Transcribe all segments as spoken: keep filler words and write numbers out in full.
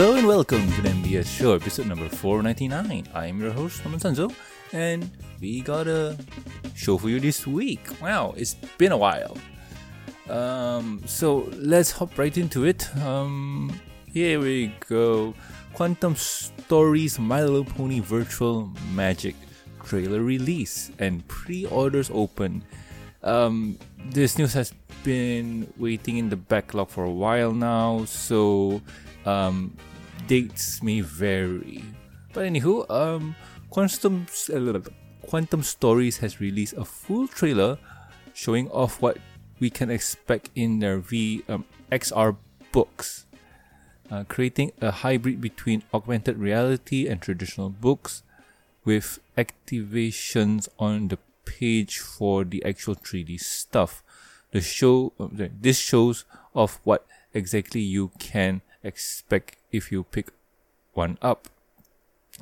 Hello and welcome to the M B S Show, episode number four ninety-nine. I'm your host, Norman Sanzo, and we got a show for you this week. Wow, it's been a while. Um, so let's hop right into it. Um, here we go. Quantum Stories, My Little Pony Virtual Magic trailer release and pre-orders open. Um, this news has been waiting in the backlog for a while now, so um, dates may vary. But anywho, um, Quantum, uh, Quantum Stories has released a full trailer showing off what we can expect in their v, um, X R books, uh, creating a hybrid between augmented reality and traditional books with activations on the page for the actual three D stuff. The show, this shows off what exactly you can expect if you pick one up.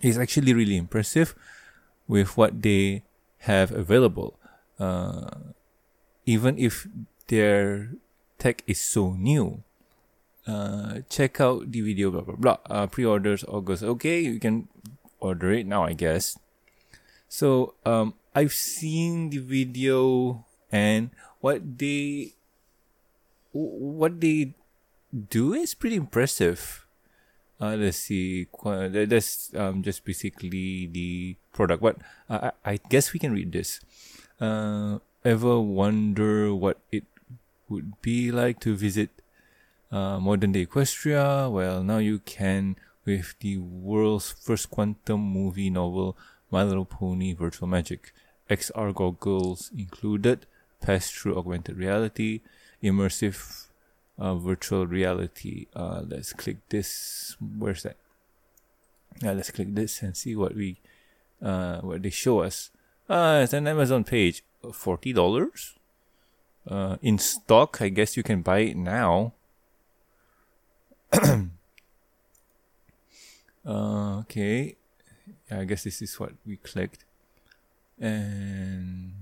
It's actually really impressive with what they have available. Uh, even if their tech is so new. Uh, check out the video, blah, blah, blah. Uh, pre-orders August. Okay, you can order it now, I guess. So, um, I've seen the video, and what they what they do is pretty impressive. Uh, let's see, that's um, just basically the product. What uh, I, I guess we can read this. Uh, ever wonder what it would be like to visit uh, modern day Equestria? Well, now you can with the world's first quantum movie novel, My Little Pony Virtual Magic. X R goggles included, pass-through augmented reality, immersive uh, virtual reality. Uh, let's click this. Where's that? Yeah, let's click this and see what we, uh, what they show us. Ah, uh, it's an Amazon page. Forty dollars. Uh, in stock. I guess you can buy it now. uh, okay. Yeah, I guess this is what we clicked. And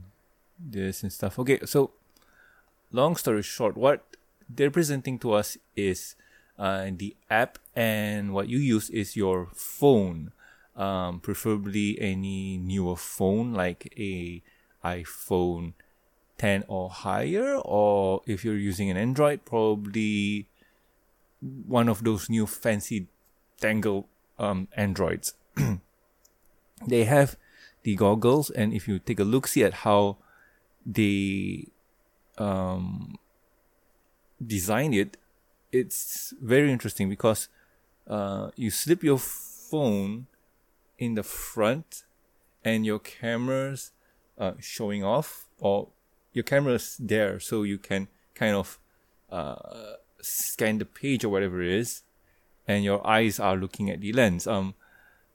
this and stuff. Okay, so long story short, what they're presenting to us is uh, the app, and what you use is your phone, um, preferably any newer phone like a iPhone ten or higher, or if you're using an Android, probably one of those new fancy dangle um, Androids. They have the goggles, and if you take a look, see at how they um, designed it, it's very interesting because uh, you slip your phone in the front and your camera's uh, showing off, or your camera's there so you can kind of uh, scan the page or whatever it is, and your eyes are looking at the lens. Um,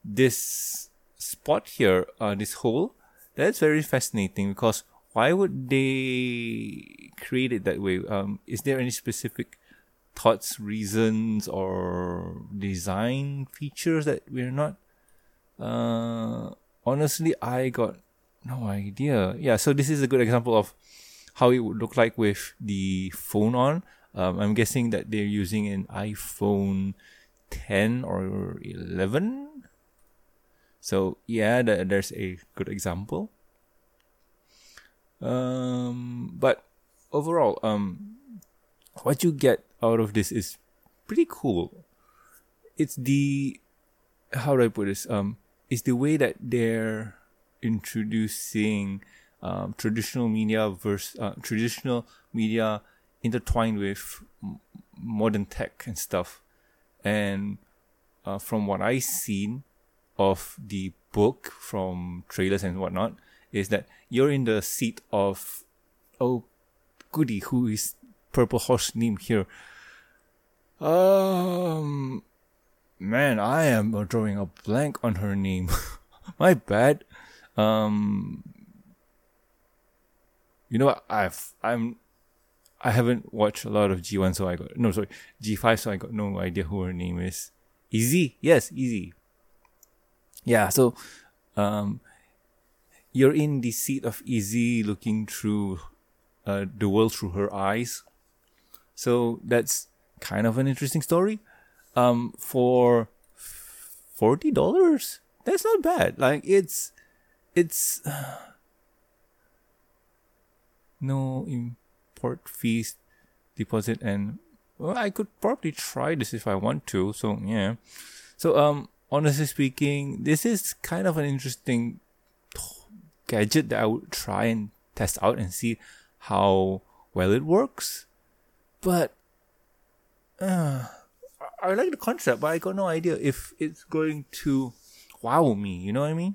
this spot here, uh, this hole, that's very fascinating because why would they create it that way? Um, is there any specific thoughts, reasons, or design features that we're not? Uh, honestly, I got no idea. Yeah, so this is a good example of how it would look like with the phone on. Um, I'm guessing that they're using an iPhone ten or eleven. So yeah, th- there's a good example. Um, but overall, um, what you get out of this is pretty cool. It's the, how do I put this? Um, it's the way that they're introducing, um, traditional media versus, uh, traditional media intertwined with m- modern tech and stuff. And, uh, from what I've seen of the book from trailers and whatnot, is that you're in the seat of, oh, goody, who is Purple Horse name here? Um, man, I am drawing a blank on her name. My bad. Um, you know what? I've I'm I haven't watched a lot of G one, so I got no sorry G five, so I got no idea who her name is. Easy, yes, easy. Yeah, so, um. You're in the seat of Izzy looking through uh, the world through her eyes. So that's kind of an interesting story. um, for forty dollars. That's not bad. Like, it's, it's, uh, no import fees, deposit, and, well, I could probably try this if I want to. So, yeah. So, um, honestly speaking, this is kind of an interesting gadget that I would try and test out and see how well it works. But, uh, I like the concept, but I got no idea if it's going to wow me, you know what I mean?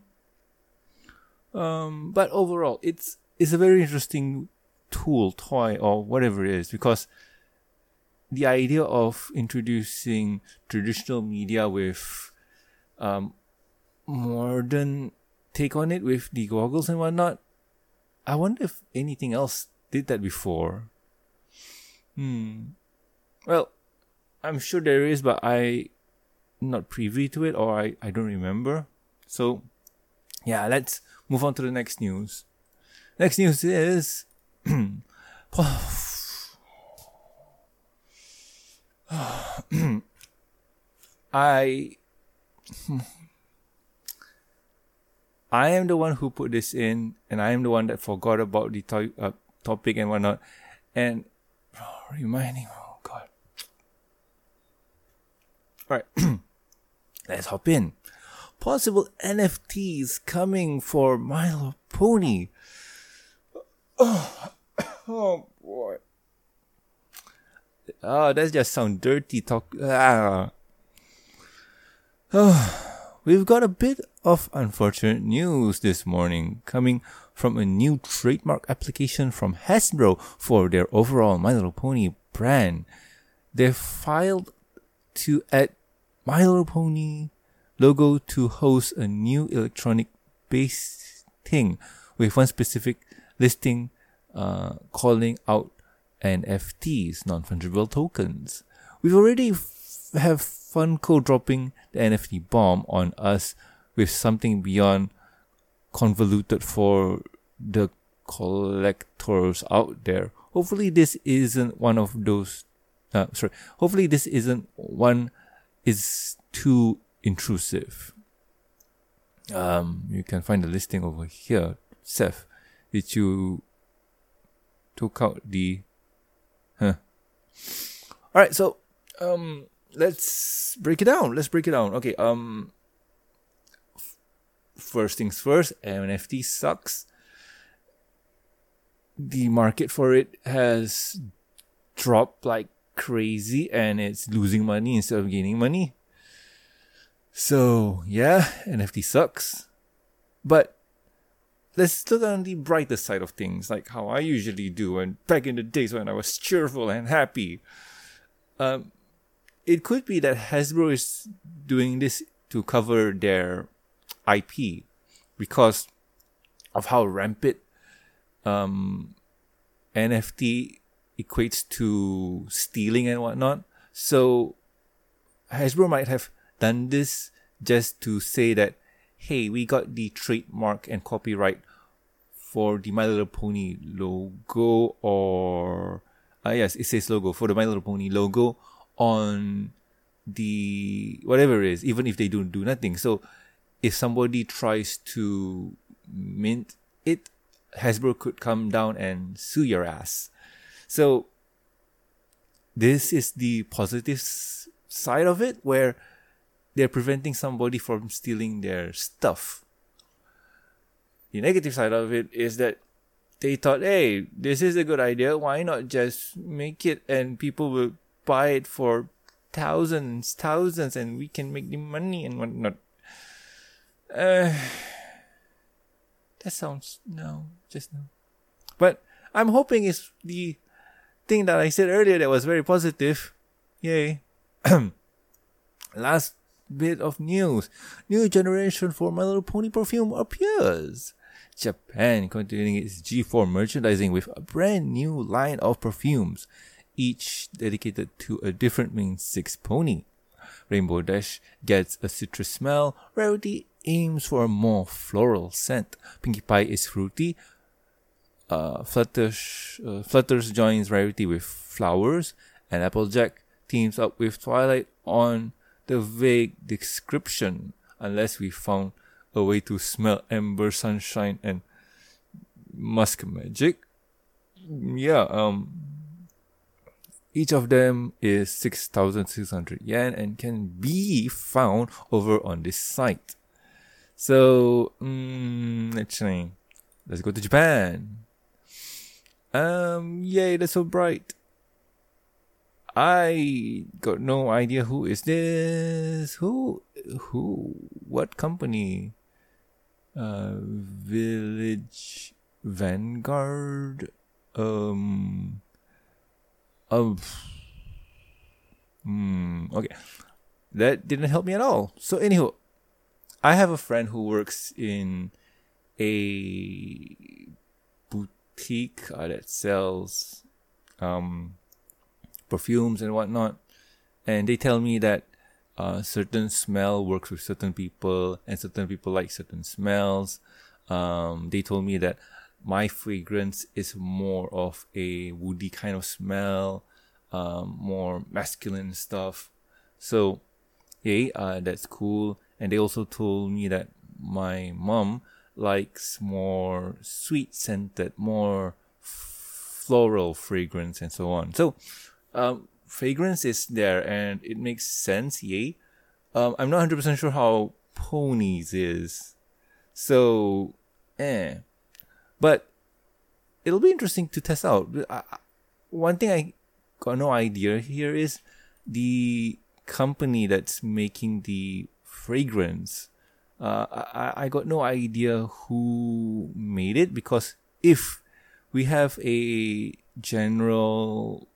Um, but overall, it's it's a very interesting tool, toy, or whatever it is, because the idea of introducing traditional media with um, modern take on it with the goggles and whatnot, I wonder if anything else did that before. Hmm. Well, I'm sure there is, but I... not privy to it, or I, I don't remember. So, yeah, let's move on to the next news. Next news is... I... I am the one who put this in, and I am the one that forgot about the to- uh, topic and whatnot. And oh, reminding me, oh god. Alright. Let's hop in. Possible N F Ts coming for My Little Pony. Oh, oh boy. Oh, that just sounds dirty talk. Ah. Oh, we've got a bit of unfortunate news this morning coming from a new trademark application from Hasbro for their overall My Little Pony brand. They filed to add My Little Pony logo to host a new electronic based thing, with one specific listing uh, calling out N F Ts, non-fungible tokens. We've already f- have Funko dropping the N F T bomb on us with something beyond convoluted for the collectors out there. Hopefully this isn't one of those Uh, sorry. Hopefully this isn't one is too intrusive. Um, you can find the listing over here. Seth, did you took out the? Huh. All right. So, um, let's break it down. Let's break it down. Okay. Um. F- first things first. N F T sucks. The market for it has dropped like crazy, and it's losing money instead of gaining money. So yeah, N F T sucks. But let's look on the brighter side of things, like how I usually do, and back in the days when I was cheerful and happy. Um, it could be that Hasbro is doing this to cover their I P because of how rampant um, N F T equates to stealing and whatnot. So Hasbro might have done this just to say that, hey, we got the trademark and copyright for the My Little Pony logo, or uh, yes, it says logo for the My Little Pony logo on the whatever it is, even if they don't do nothing. So if somebody tries to mint it, Hasbro could come down and sue your ass. So this is the positive s- side of it, where they're preventing somebody from stealing their stuff. The negative side of it is that they thought, hey, this is a good idea. Why not just make it, and people will buy it for thousands, thousands, and we can make the money and whatnot. Uh, that sounds, no, just no. But I'm hoping it's the thing that I said earlier that was very positive. Yay. Last bit of news. New generation for My Little Pony perfume appears. Japan continuing its G four merchandising with a brand new line of perfumes, each dedicated to a different main six pony. Rainbow Dash gets a citrus smell. Rarity aims for a more floral scent. Pinkie Pie is fruity. Uh, Flutters, uh, Flutters joins Rarity with flowers, and Applejack teams up with Twilight on the vague description unless we found a way to smell amber, sunshine, and musk magic. Yeah, um, each of them is six thousand six hundred yen and can be found over on this site. So, um, let's see. Let's go to Japan. Um, yay, that's so bright. I got no idea who is this. Who, who, what company? Uh, Village Vanguard. Um, um, hmm, okay. That didn't help me at all. So, anywho, I have a friend who works in a boutique uh, that sells, um, perfumes and whatnot, and they tell me that uh, certain smell works with certain people and certain people like certain smells. Um, they told me that my fragrance is more of a woody kind of smell, um, more masculine stuff. So, yeah, uh, that's cool. And they also told me that my mom likes more sweet scented, more f- floral fragrance and so on. So, Um, fragrance is there and it makes sense, yay. Um, I'm not one hundred percent sure how ponies is. So, eh. But it'll be interesting to test out. I, I, one thing I got no idea here is the company that's making the fragrance. Uh, I, I got no idea who made it, because if we have a general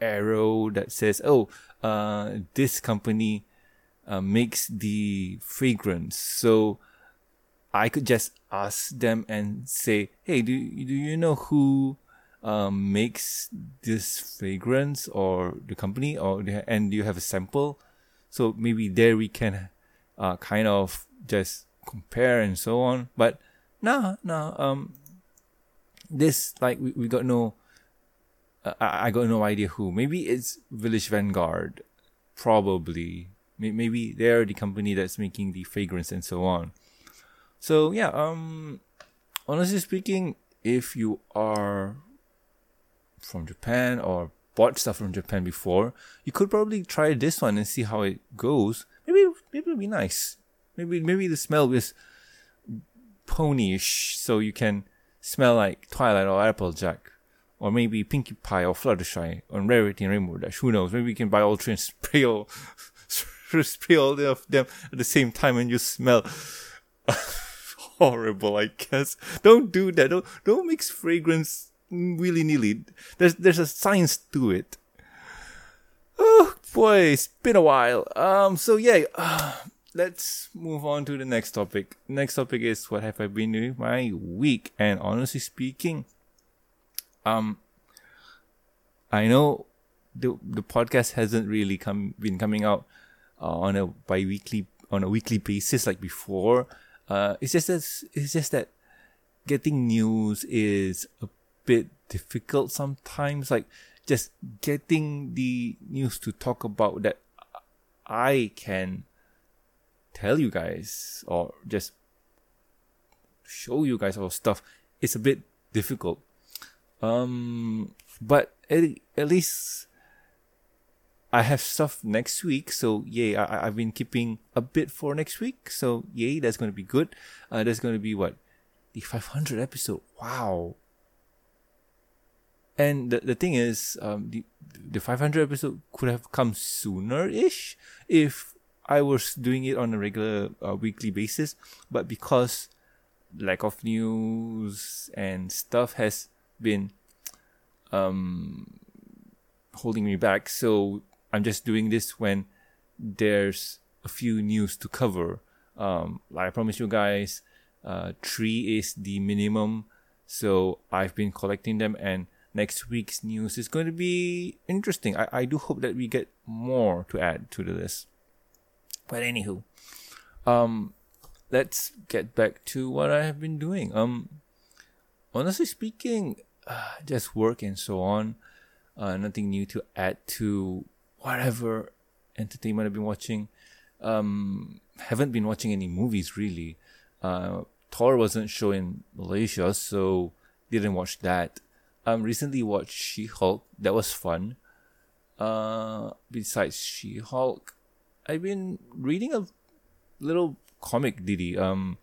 arrow that says, oh, uh, this company uh, makes the fragrance, so I could just ask them and say, hey, do, do you know who um, makes this fragrance, or the company, or the, and do you have a sample? So maybe there we can uh, kind of just compare and so on. But nah, nah, um, this, like, we, we got no I got no idea who. Maybe it's Village Vanguard. Probably. Maybe they're the company that's making the fragrance and so on. So, yeah. Um, honestly speaking, if you are from Japan or bought stuff from Japan before, you could probably try this one and see how it goes. Maybe, maybe it'll be nice. Maybe, maybe the smell is ponyish, so you can smell like Twilight or Applejack. Or maybe Pinkie Pie or Fluttershy on Rarity and Rainbow Dash. Who knows? Maybe we can buy all three and spray all, spray all of them at the same time and you smell horrible, I guess. Don't do that. Don't, don't mix fragrance willy-nilly. There's, there's a science to it. Oh boy, it's been a while. Um, so yeah, uh, let's move on to the next topic. Next topic is, what have I been doing my week? And honestly speaking, Um, I know the the podcast hasn't really come been coming out uh, on a bi-weekly on a weekly basis like before. Uh, it's just that it's just that getting news is a bit difficult sometimes. Like just getting the news to talk about that I can tell you guys or just show you guys all stuff. It's a bit difficult. Um, but at, at least I have stuff next week, so yay! I, I've been keeping a bit for next week, so yay! That's gonna be good. Uh, that's gonna be what, the five hundred episode. Wow! And the the thing is, um, the the five hundred episode could have come sooner-ish if I was doing it on a regular uh, weekly basis, but because lack of news and stuff has been um holding me back, so I'm just doing this when there's a few news to cover. Um like I promised you guys, uh three is the minimum, so I've been collecting them, and next week's news is going to be interesting. I, I do hope that we get more to add to the list. But anywho, um let's get back to what I have been doing. Um honestly speaking, Uh, just work and so on. Uh, nothing new to add to whatever entertainment I've been watching. Um, haven't been watching any movies, really. Uh, Thor wasn't shown in Malaysia, so didn't watch that. Um, recently watched She-Hulk. That was fun. Uh, besides She-Hulk, I've been reading a little comic ditty, um,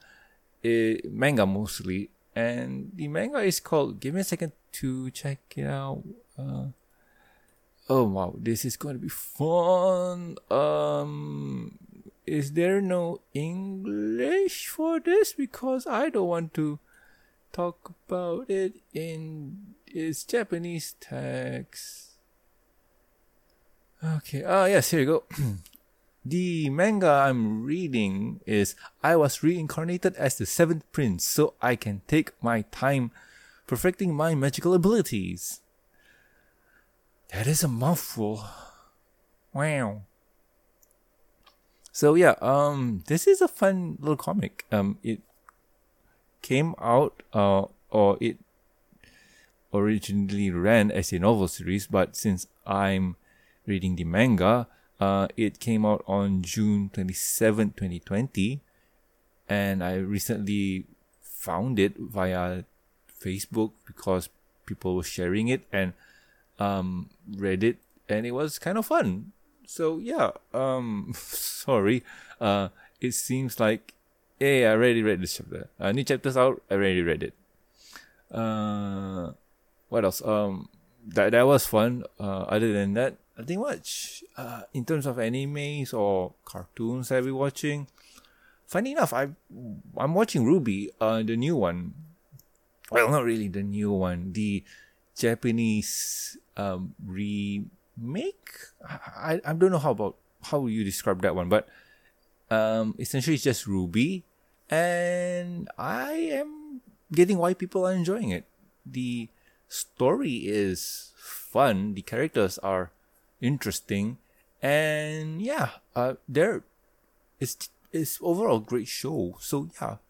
it, manga mostly. And the manga is called, give me a second to check it out. Uh, oh, wow, this is going to be fun. Um, is there no English for this? Because I don't want to talk about it in its Japanese text. Okay, ah, yes, here you go. The manga I'm reading is I Was Reincarnated as the Seventh Prince, so I can take my time perfecting my magical abilities. That is a mouthful. Wow. So yeah, um, this is a fun little comic. Um, it came out, uh, or it originally ran as a novel series, but since I'm reading the manga, Uh, it came out on June twenty-seventh, twenty twenty, and I recently found it via Facebook because people were sharing it, and um, read it, and it was kind of fun. So yeah, um, sorry. Uh, it seems like, hey, I already read this chapter. Uh, new chapter's out, I already read it. Uh, what else? Um, that, that was fun. Uh, other than that, I think much. Uh, in terms of animes or cartoons I've been watching, funny enough, I I'm watching RWBY, uh, the new one. Well, not really the new one. The Japanese um, remake. I I don't know how about how you describe that one, but um, essentially it's just RWBY, and I am getting why people are enjoying it. The story is fun. The characters are interesting, and yeah, uh, there is is overall great show. So yeah,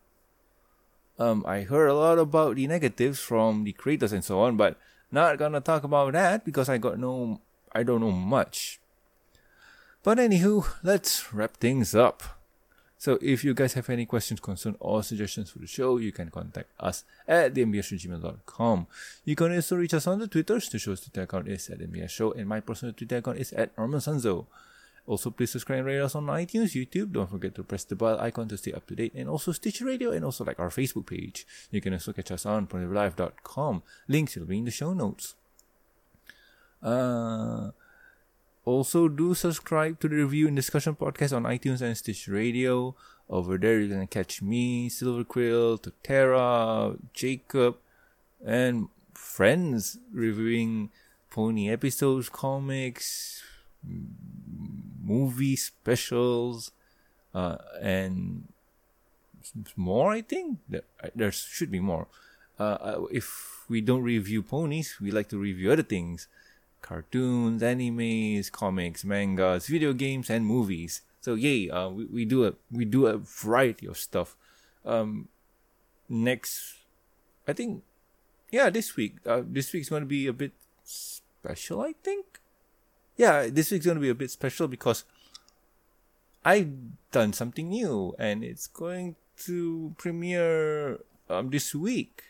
um, I heard a lot about the negatives from the creators and so on, but not gonna talk about that because I got no, I don't know much. But anywho, let's wrap things up. So if you guys have any questions, concerns, or suggestions for the show, you can contact us at the m b s show at gmail dot com. You can also reach us on the Twitters. The show's Twitter account is at M B S Show, and my personal Twitter account is at Norman Sanzo. Also, please subscribe and rate us on iTunes, YouTube. Don't forget to press the bell icon to stay up to date, and also Stitch Radio, and also like our Facebook page. You can also catch us on Pony Life dot com. Links will be in the show notes. Uh... Also, do subscribe to the Review and Discussion podcast on iTunes and Stitch Radio. Over there, you can catch me, Silver Quill, Totera, Jacob, and friends reviewing pony episodes, comics, movie specials, uh, and more, I think. There should be more. Uh, if we don't review ponies, we like to review other things. Cartoons, animes, comics, mangas, video games, and movies. So yay, uh, we, we do a we do a variety of stuff. Um, next, I think, yeah, this week. Uh, this week's gonna be a bit special, I think. Yeah, this week's gonna be a bit special because I've done something new, and it's going to premiere um this week.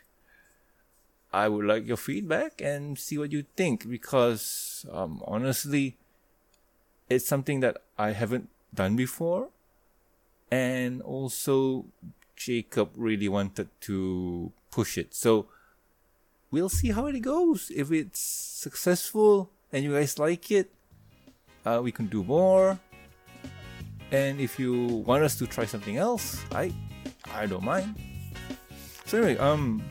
I would like your feedback and see what you think, because um, honestly, it's something that I haven't done before, and also Jacob really wanted to push it. So we'll see how it goes. If it's successful and you guys like it, uh, we can do more. And if you want us to try something else, I I don't mind. So anyway, um,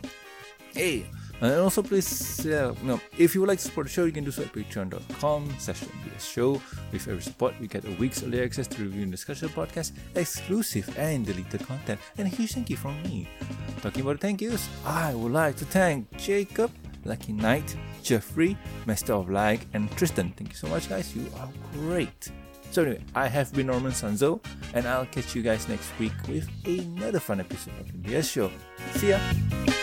hey. And also, please, uh, no, if you would like to support the show, you can do so at patreon dot com slash M B S show. With every support, you get a week's early access to Review and Discussion podcast, exclusive and deleted content, and a huge thank you from me. Talking about thank yous, I would like to thank Jacob, Lucky Knight, Jeffrey, Master of Lag, and Tristan. Thank you so much, guys. You are great. So anyway, I have been Norman Sanzo, and I'll catch you guys next week with another fun episode of M B S Show. See ya!